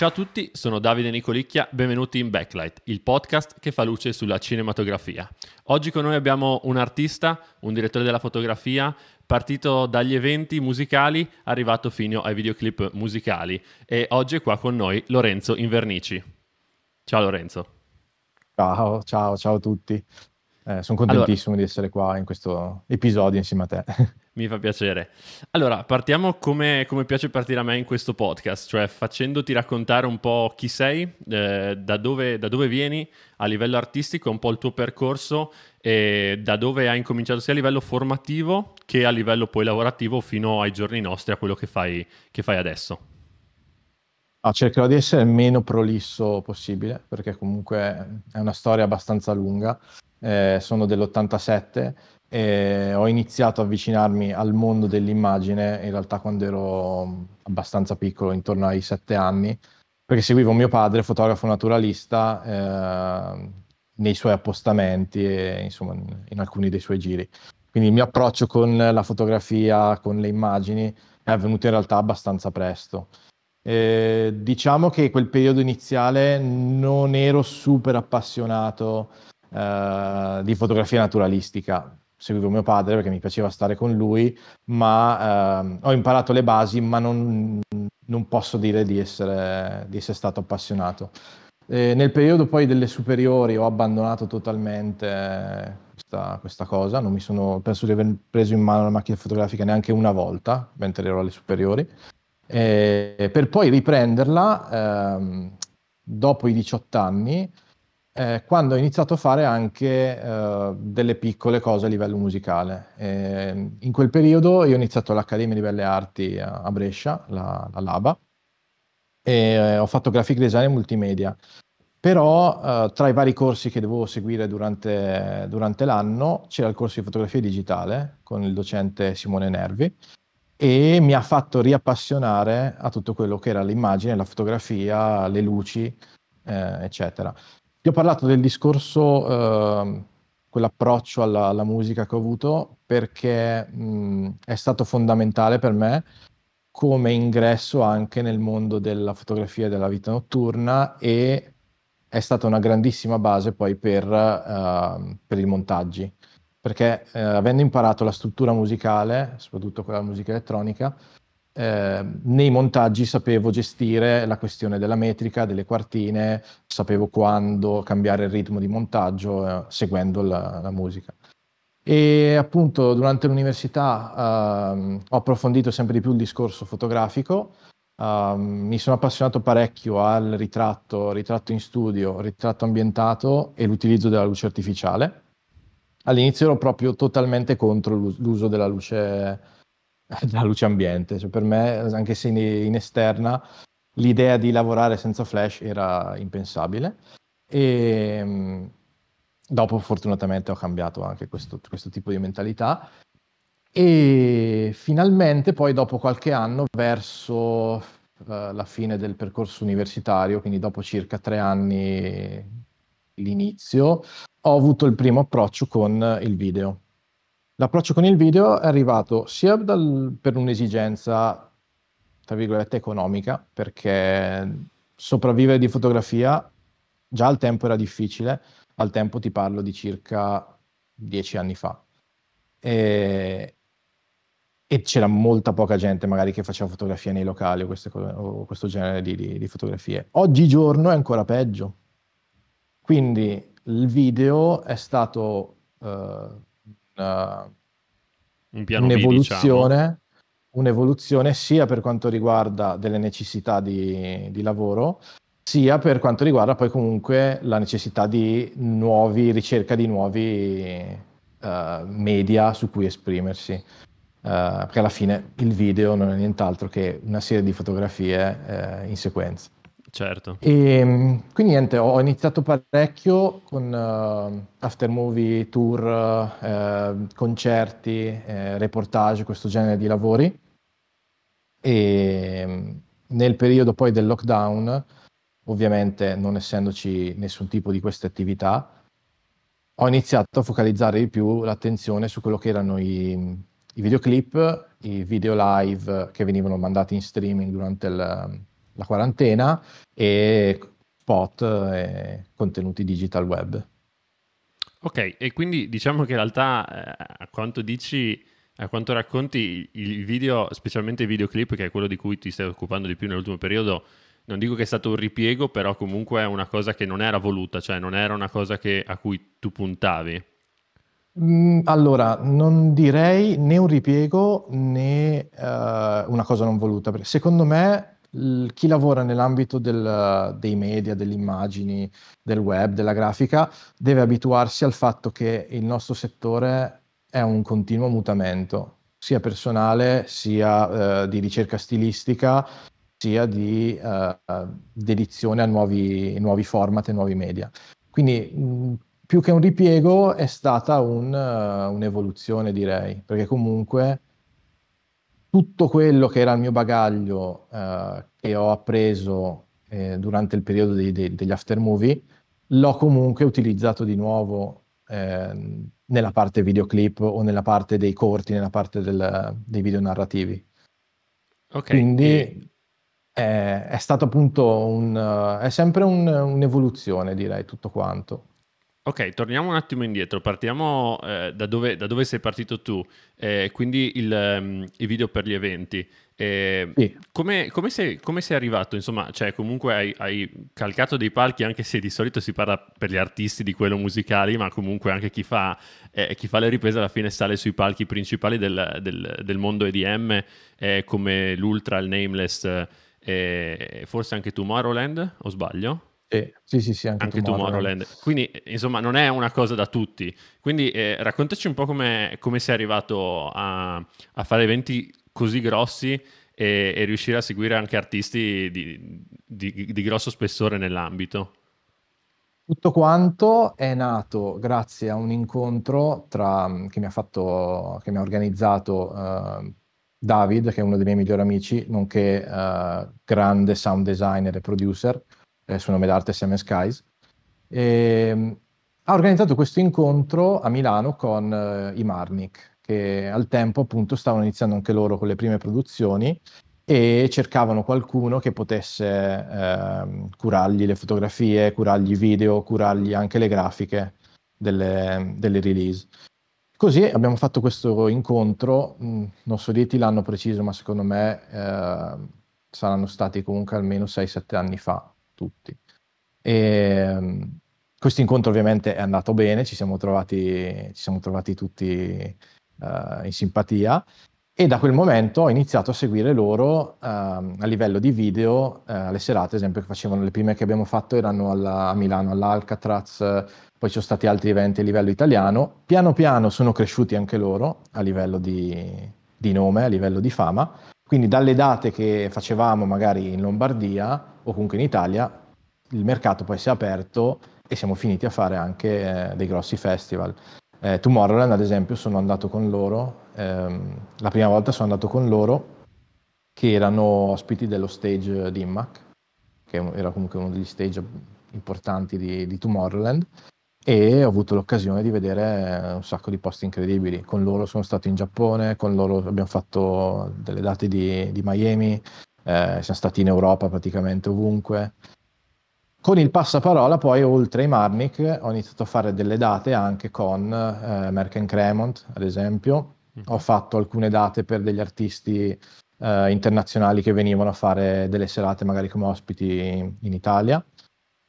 Ciao a tutti, sono Davide Nicolicchia, benvenuti in Backlight, il podcast che fa luce sulla cinematografia. Oggi con noi abbiamo un artista, un direttore della fotografia, partito dagli eventi musicali, arrivato fino ai videoclip musicali, e oggi è qua con noi Lorenzo Invernici. Ciao Lorenzo. Ciao, ciao a tutti. Sono contentissimo di essere qua in questo episodio insieme a te. Mi fa piacere. Allora, partiamo come piace partire a me in questo podcast, cioè facendoti raccontare un po' chi sei, da dove vieni a livello artistico, un po' il tuo percorso e da dove hai incominciato sia a livello formativo che a livello poi lavorativo fino ai giorni nostri, a quello che fai adesso. Cercherò di essere il meno prolisso possibile, perché comunque è una storia abbastanza lunga. Sono dell'87 e ho iniziato a avvicinarmi al mondo dell'immagine in realtà quando ero abbastanza piccolo, intorno ai 7 anni, perché seguivo mio padre, fotografo naturalista, nei suoi appostamenti e insomma in alcuni dei suoi giri. Quindi il mio approccio con la fotografia, con le immagini, è avvenuto in realtà abbastanza presto. Diciamo che quel periodo iniziale non ero super appassionato di fotografia naturalistica. Seguivo mio padre perché mi piaceva stare con lui, ma ho imparato le basi, ma non posso dire di essere stato appassionato. Nel periodo poi delle superiori ho abbandonato totalmente questa cosa, non mi sono, penso di aver preso in mano una macchina fotografica neanche una volta mentre ero alle superiori, per poi riprenderla dopo i 18 anni, quando ho iniziato a fare anche delle piccole cose a livello musicale. In quel periodo io ho iniziato all'Accademia di Belle Arti a Brescia, la LABA, e ho fatto graphic design e multimedia. Però tra i vari corsi che dovevo seguire durante l'anno c'era il corso di fotografia digitale con il docente Simone Nervi, e mi ha fatto riappassionare a tutto quello che era l'immagine, la fotografia, le luci, eccetera. Ti ho parlato del discorso, quell'approccio alla musica che ho avuto, perché è stato fondamentale per me come ingresso anche nel mondo della fotografia e della vita notturna, e è stata una grandissima base poi per i montaggi, perché avendo imparato la struttura musicale, soprattutto quella musica elettronica, nei montaggi sapevo gestire la questione della metrica, delle quartine, sapevo quando cambiare il ritmo di montaggio seguendo la musica. E appunto durante l'università ho approfondito sempre di più il discorso fotografico, mi sono appassionato parecchio al ritratto in studio, ritratto ambientato e l'utilizzo della luce artificiale. All'inizio ero proprio totalmente contro l'uso della luce ambiente, cioè per me, anche se in esterna, l'idea di lavorare senza flash era impensabile, e dopo fortunatamente ho cambiato anche questo tipo di mentalità, e finalmente poi dopo qualche anno, verso la fine del percorso universitario, quindi dopo circa 3 anni l'inizio, ho avuto il primo approccio con il video. L'approccio con il video è arrivato sia per un'esigenza, tra virgolette, economica, perché sopravvivere di fotografia già al tempo era difficile, al tempo ti parlo di circa 10 anni fa, e c'era molta poca gente magari che faceva fotografia nei locali o questo genere di fotografie. Oggigiorno è ancora peggio, quindi il video è stato... un'evoluzione sia per quanto riguarda delle necessità di lavoro, sia per quanto riguarda poi comunque la necessità di ricerca di nuovi media su cui esprimersi, perché alla fine il video non è nient'altro che una serie di fotografie in sequenza. Certo. E quindi niente, ho iniziato parecchio con after movie, tour, concerti, reportage, questo genere di lavori. E nel periodo poi del lockdown, ovviamente non essendoci nessun tipo di queste attività, ho iniziato a focalizzare di più l'attenzione su quello che erano i videoclip, i video live che venivano mandati in streaming durante la quarantena, e spot e contenuti digital web. Ok, e quindi diciamo che in realtà a quanto racconti, il video, specialmente il videoclip, che è quello di cui ti stai occupando di più nell'ultimo periodo, non dico che è stato un ripiego, però comunque è una cosa che non era voluta, cioè non era una cosa a cui tu puntavi. Allora, non direi né un ripiego né una cosa non voluta. Secondo me chi lavora nell'ambito dei media, delle immagini, del web, della grafica, deve abituarsi al fatto che il nostro settore è un continuo mutamento, sia personale, sia di ricerca stilistica, sia di dedizione a nuovi format e nuovi media. Quindi più che un ripiego è stata un'evoluzione, direi, perché comunque tutto quello che era il mio bagaglio che ho appreso durante il periodo degli after movie, l'ho comunque utilizzato di nuovo nella parte videoclip o nella parte dei corti, nella parte dei video narrativi. Okay. Quindi è stato appunto è sempre un'evoluzione, direi, tutto quanto. Ok, torniamo un attimo indietro, partiamo da dove sei partito tu, quindi i video per gli eventi. Sì. Come sei arrivato? Insomma, cioè, comunque hai calcato dei palchi, anche se di solito si parla per gli artisti di quello musicali, ma comunque anche chi fa le riprese alla fine sale sui palchi principali del mondo EDM, come l'Ultra, il Nameless, forse anche Tomorrowland, o sbaglio? Sì, anche Tomorrowland. Quindi insomma non è una cosa da tutti, quindi raccontaci un po' come sei arrivato a fare eventi così grossi e riuscire a seguire anche artisti di grosso spessore nell'ambito. Tutto quanto è nato grazie a un incontro che mi ha organizzato David, che è uno dei miei migliori amici, nonché grande sound designer e producer. Il suo nome d'arte è Sam Skies, ha organizzato questo incontro a Milano con i Marnik, che al tempo appunto stavano iniziando anche loro con le prime produzioni e cercavano qualcuno che potesse curargli le fotografie, curargli i video, curargli anche le grafiche delle release. Così abbiamo fatto questo incontro, non so dirti l'anno preciso, ma secondo me saranno stati comunque almeno 6-7 anni fa. Tutti. E questo incontro ovviamente è andato bene, ci siamo trovati tutti in simpatia, e da quel momento ho iniziato a seguire loro a livello di video, le serate, ad esempio, che facevano. Le prime che abbiamo fatto erano a Milano, all'Alcatraz, poi ci sono stati altri eventi a livello italiano. Piano piano sono cresciuti anche loro a livello di nome, a livello di fama. Quindi dalle date che facevamo magari in Lombardia o comunque in Italia, il mercato poi si è aperto e siamo finiti a fare anche dei grossi festival. Tomorrowland, ad esempio, sono andato con loro, la prima volta sono andato con loro, che erano ospiti dello stage DIMMAK, che era comunque uno degli stage importanti di Tomorrowland, e ho avuto l'occasione di vedere un sacco di posti incredibili. Con loro sono stato in Giappone, con loro abbiamo fatto delle date di Miami, siamo stati in Europa praticamente ovunque. Con il passaparola poi, oltre ai Marnik, ho iniziato a fare delle date anche con Merck and Cremont, ad esempio. Ho fatto alcune date per degli artisti internazionali che venivano a fare delle serate magari come ospiti in Italia.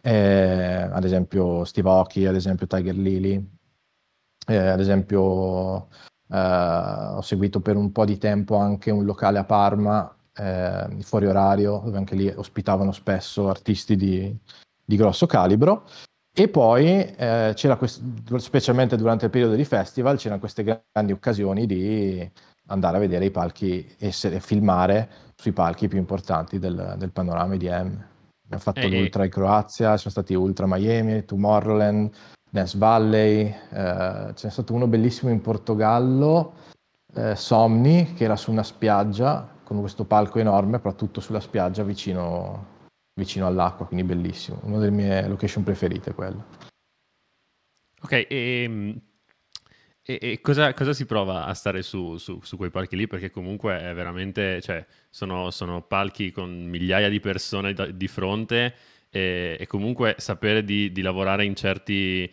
Ad esempio Steve Aoki, ad esempio Tiger Lily, ad esempio ho seguito per un po' di tempo anche un locale a Parma, fuori orario, dove anche lì ospitavano spesso artisti di grosso calibro. E poi c'era specialmente durante il periodo di festival c'erano queste grandi occasioni di andare a vedere i palchi e filmare sui palchi più importanti del panorama EDM. ha fatto l'Ultra in Croazia, ci sono stati Ultra Miami, Tomorrowland, Dance Valley, c'è stato uno bellissimo in Portogallo, Somni, che era su una spiaggia con questo palco enorme, però tutto sulla spiaggia vicino all'acqua, quindi bellissimo, una delle mie location preferite quella. Ok, e cosa si prova a stare su quei palchi lì? Perché comunque è veramente, cioè, sono palchi con migliaia di persone di fronte, e comunque sapere di lavorare in certi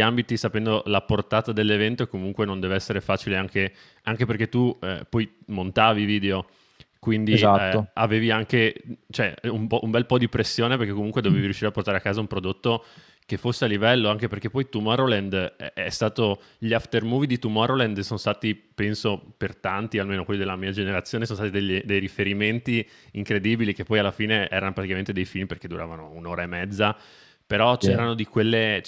ambiti sapendo la portata dell'evento comunque non deve essere facile, anche perché tu poi montavi video, quindi esatto. Avevi anche, cioè, un bel po' di pressione, perché comunque dovevi riuscire a portare a casa un prodotto che fosse a livello, anche perché poi Tomorrowland è stato, gli aftermovie di Tomorrowland sono stati, penso per tanti, almeno quelli della mia generazione, sono stati dei riferimenti incredibili, che poi alla fine erano praticamente dei film perché duravano un'ora e mezza, però c'erano di quegli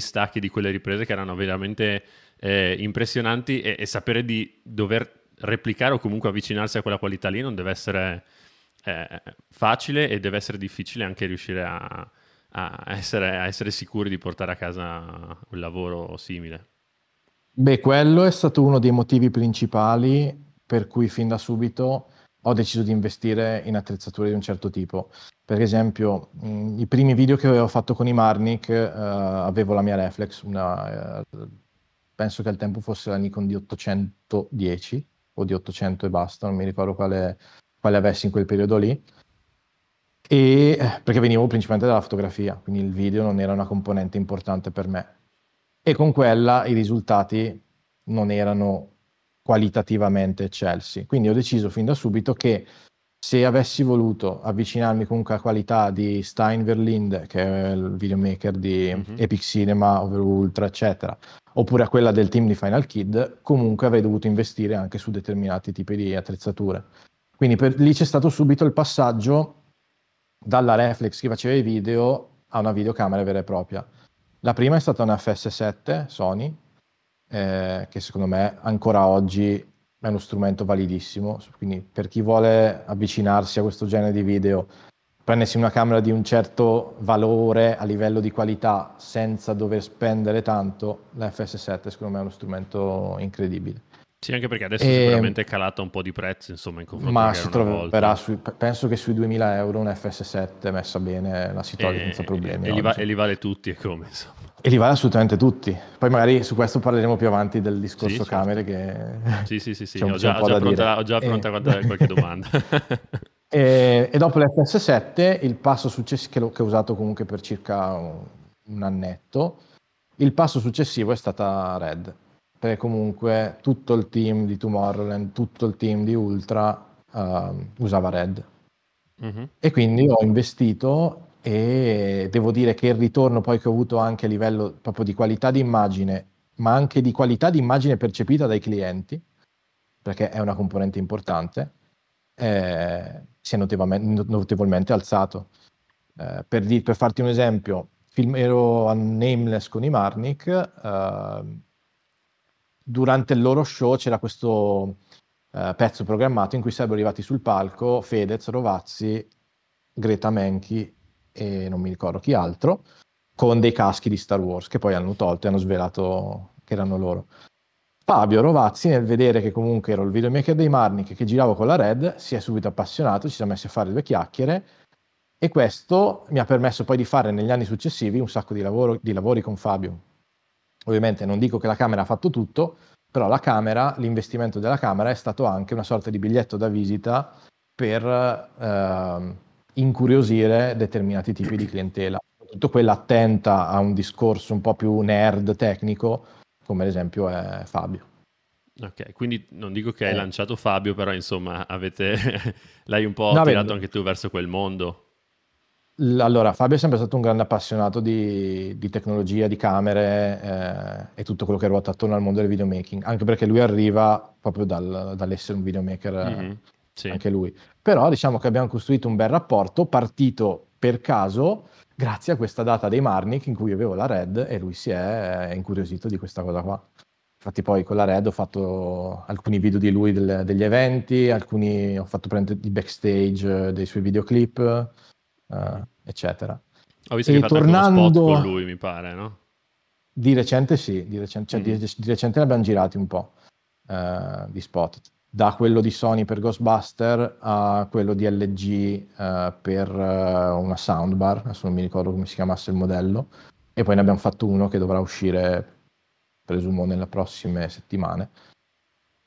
stacchi, di quelle riprese che erano veramente impressionanti, e sapere di dover replicare o comunque avvicinarsi a quella qualità lì non deve essere facile, e deve essere difficile anche riuscire a essere sicuri di portare a casa un lavoro simile. Beh, quello è stato uno dei motivi principali per cui fin da subito ho deciso di investire in attrezzature di un certo tipo. Per esempio, i primi video che avevo fatto con i Marnik, avevo la mia reflex, penso che al tempo fosse la Nikon D810 o D800 e basta, non mi ricordo quale avessi in quel periodo lì. E perché venivo principalmente dalla fotografia, quindi il video non era una componente importante per me, e con quella i risultati non erano qualitativamente eccelsi, quindi ho deciso fin da subito che se avessi voluto avvicinarmi comunque alla qualità di Stein Verlinde, che è il videomaker di Epic Cinema, ovvero Ultra eccetera, oppure a quella del team di Final Kid, comunque avrei dovuto investire anche su determinati tipi di attrezzature, quindi per lì c'è stato subito il passaggio dalla reflex che faceva i video a una videocamera vera e propria. La prima è stata una FS7 Sony, che secondo me ancora oggi è uno strumento validissimo, quindi per chi vuole avvicinarsi a questo genere di video, prendersi una camera di un certo valore a livello di qualità senza dover spendere tanto, la FS7 secondo me è uno strumento incredibile. Sì, anche perché adesso sicuramente è calata un po' di prezzo, insomma, in confronto, ma si troverà penso che sui 2.000 euro una FS7 messa bene la si toglie senza problemi, e li vale tutti, e come, insomma, e li vale assolutamente tutti. Poi magari su questo parleremo più avanti del discorso, sì, camere, certo. Che sì, ho già pronta qualche domanda. E dopo la FS7 il passo successivo, che ho usato comunque per circa un annetto, il passo successivo è stata Red, perché comunque tutto il team di Tomorrowland, tutto il team di Ultra usava Red. E quindi ho investito, e devo dire che il ritorno poi che ho avuto anche a livello proprio di qualità di immagine, ma anche di qualità di immagine percepita dai clienti, perché è una componente importante, si è notevolmente alzato. Per farti un esempio, ero a Nameless con i Marnik, durante il loro show c'era questo pezzo programmato in cui sarebbero arrivati sul palco Fedez, Rovazzi, Greta Menchi e non mi ricordo chi altro, con dei caschi di Star Wars che poi hanno tolto e hanno svelato che erano loro. Fabio Rovazzi, nel vedere che comunque ero il videomaker dei Marnik che giravo con la Red, si è subito appassionato, ci siamo messi a fare due chiacchiere, e questo mi ha permesso poi di fare negli anni successivi un sacco di lavori con Fabio. Ovviamente non dico che la camera ha fatto tutto, però la camera, l'investimento della camera è stato anche una sorta di biglietto da visita per incuriosire determinati tipi di clientela, soprattutto quella attenta a un discorso un po' più nerd tecnico, come ad esempio è Fabio. Ok, quindi non dico che hai lanciato Fabio, però insomma l'hai un po' tirato anche tu verso quel mondo. Allora, Fabio è sempre stato un grande appassionato di tecnologia, di camere e tutto quello che ruota attorno al mondo del videomaking, anche perché lui arriva proprio dall'essere un videomaker, sì. Anche lui. Però diciamo che abbiamo costruito un bel rapporto, partito per caso grazie a questa data dei Marnik in cui avevo la Red, e lui si è incuriosito di questa cosa qua. Infatti poi con la Red ho fatto alcuni video di lui degli eventi, alcuni ho fatto prendere di backstage dei suoi videoclip, eccetera. Ho visto che hai fatto uno spot con lui, mi pare, no? Di recente sì, di recente ne abbiamo girati un po' di spot. Da quello di Sony per Ghostbuster a quello di LG per una soundbar, adesso non mi ricordo come si chiamasse il modello, e poi ne abbiamo fatto uno che dovrà uscire, presumo, nelle prossime settimane.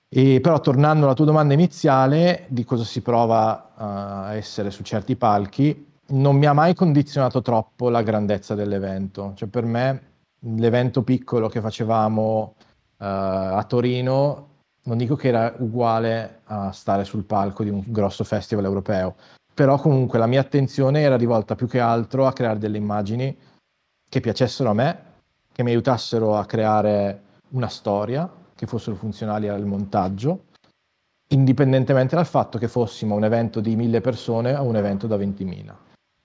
E però tornando alla tua domanda iniziale di cosa si prova a essere su certi palchi, non mi ha mai condizionato troppo la grandezza dell'evento. Cioè per me l'evento piccolo che facevamo a Torino, non dico che era uguale a stare sul palco di un grosso festival europeo, però comunque la mia attenzione era rivolta più che altro a creare delle immagini che piacessero a me, che mi aiutassero a creare una storia, che fossero funzionali al montaggio, indipendentemente dal fatto che fossimo un evento di 1000 persone o un evento da 20.000.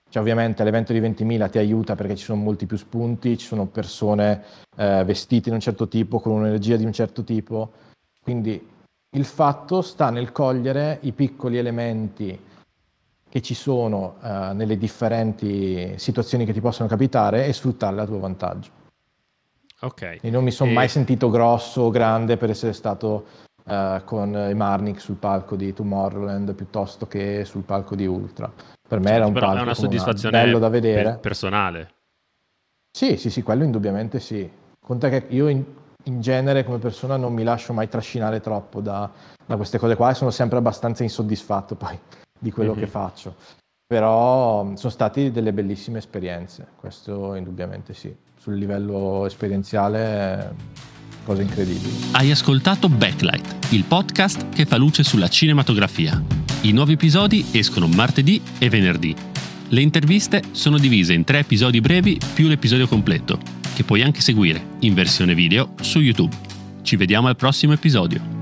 Cioè ovviamente l'evento di 20.000 ti aiuta perché ci sono molti più spunti, ci sono persone vestite in un certo tipo, con un'energia di un certo tipo, quindi il fatto sta nel cogliere i piccoli elementi che ci sono nelle differenti situazioni che ti possono capitare e sfruttarle a tuo vantaggio. Okay. E non mi sono mai sentito grosso o grande per essere stato con Marnik sul palco di Tomorrowland piuttosto che sul palco di Ultra. Per me era un palco, è una soddisfazione bello da vedere, personale. Sì, quello indubbiamente sì. Conta che io in genere come persona non mi lascio mai trascinare troppo da queste cose qua e sono sempre abbastanza insoddisfatto poi di quello che faccio. Però sono state delle bellissime esperienze, questo indubbiamente sì. Sul livello esperienziale, cose incredibili. Hai ascoltato Backlight, il podcast che fa luce sulla cinematografia. I nuovi episodi escono martedì e venerdì. Le interviste sono divise in 3 episodi brevi più l'episodio completo, che puoi anche seguire in versione video su YouTube. Ci vediamo al prossimo episodio.